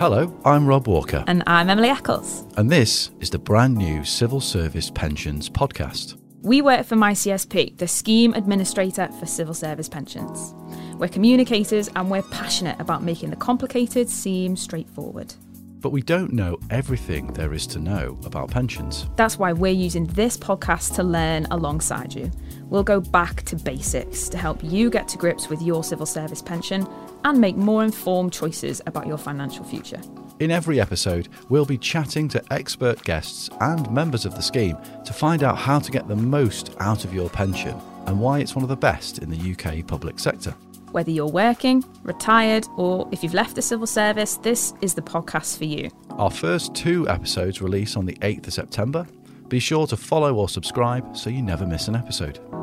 Hello, I'm Rob Walker. And I'm Emily Eccles. And this is the brand new Civil Service Pensions podcast. We work for MyCSP, the Scheme Administrator for Civil Service Pensions. We're communicators and we're passionate about making the complicated seem straightforward. But we don't know everything there is to know about pensions. That's why we're using this podcast to learn alongside you. We'll go back to basics to help you get to grips with your civil service pension and make more informed choices about your financial future. In every episode, we'll be chatting to expert guests and members of the scheme to find out how to get the most out of your pension and why it's one of the best in the UK public sector. Whether you're working, retired, or if you've left the civil service, this is the podcast for you. Our first two episodes release on the 8th of September. Be sure to follow or subscribe so you never miss an episode.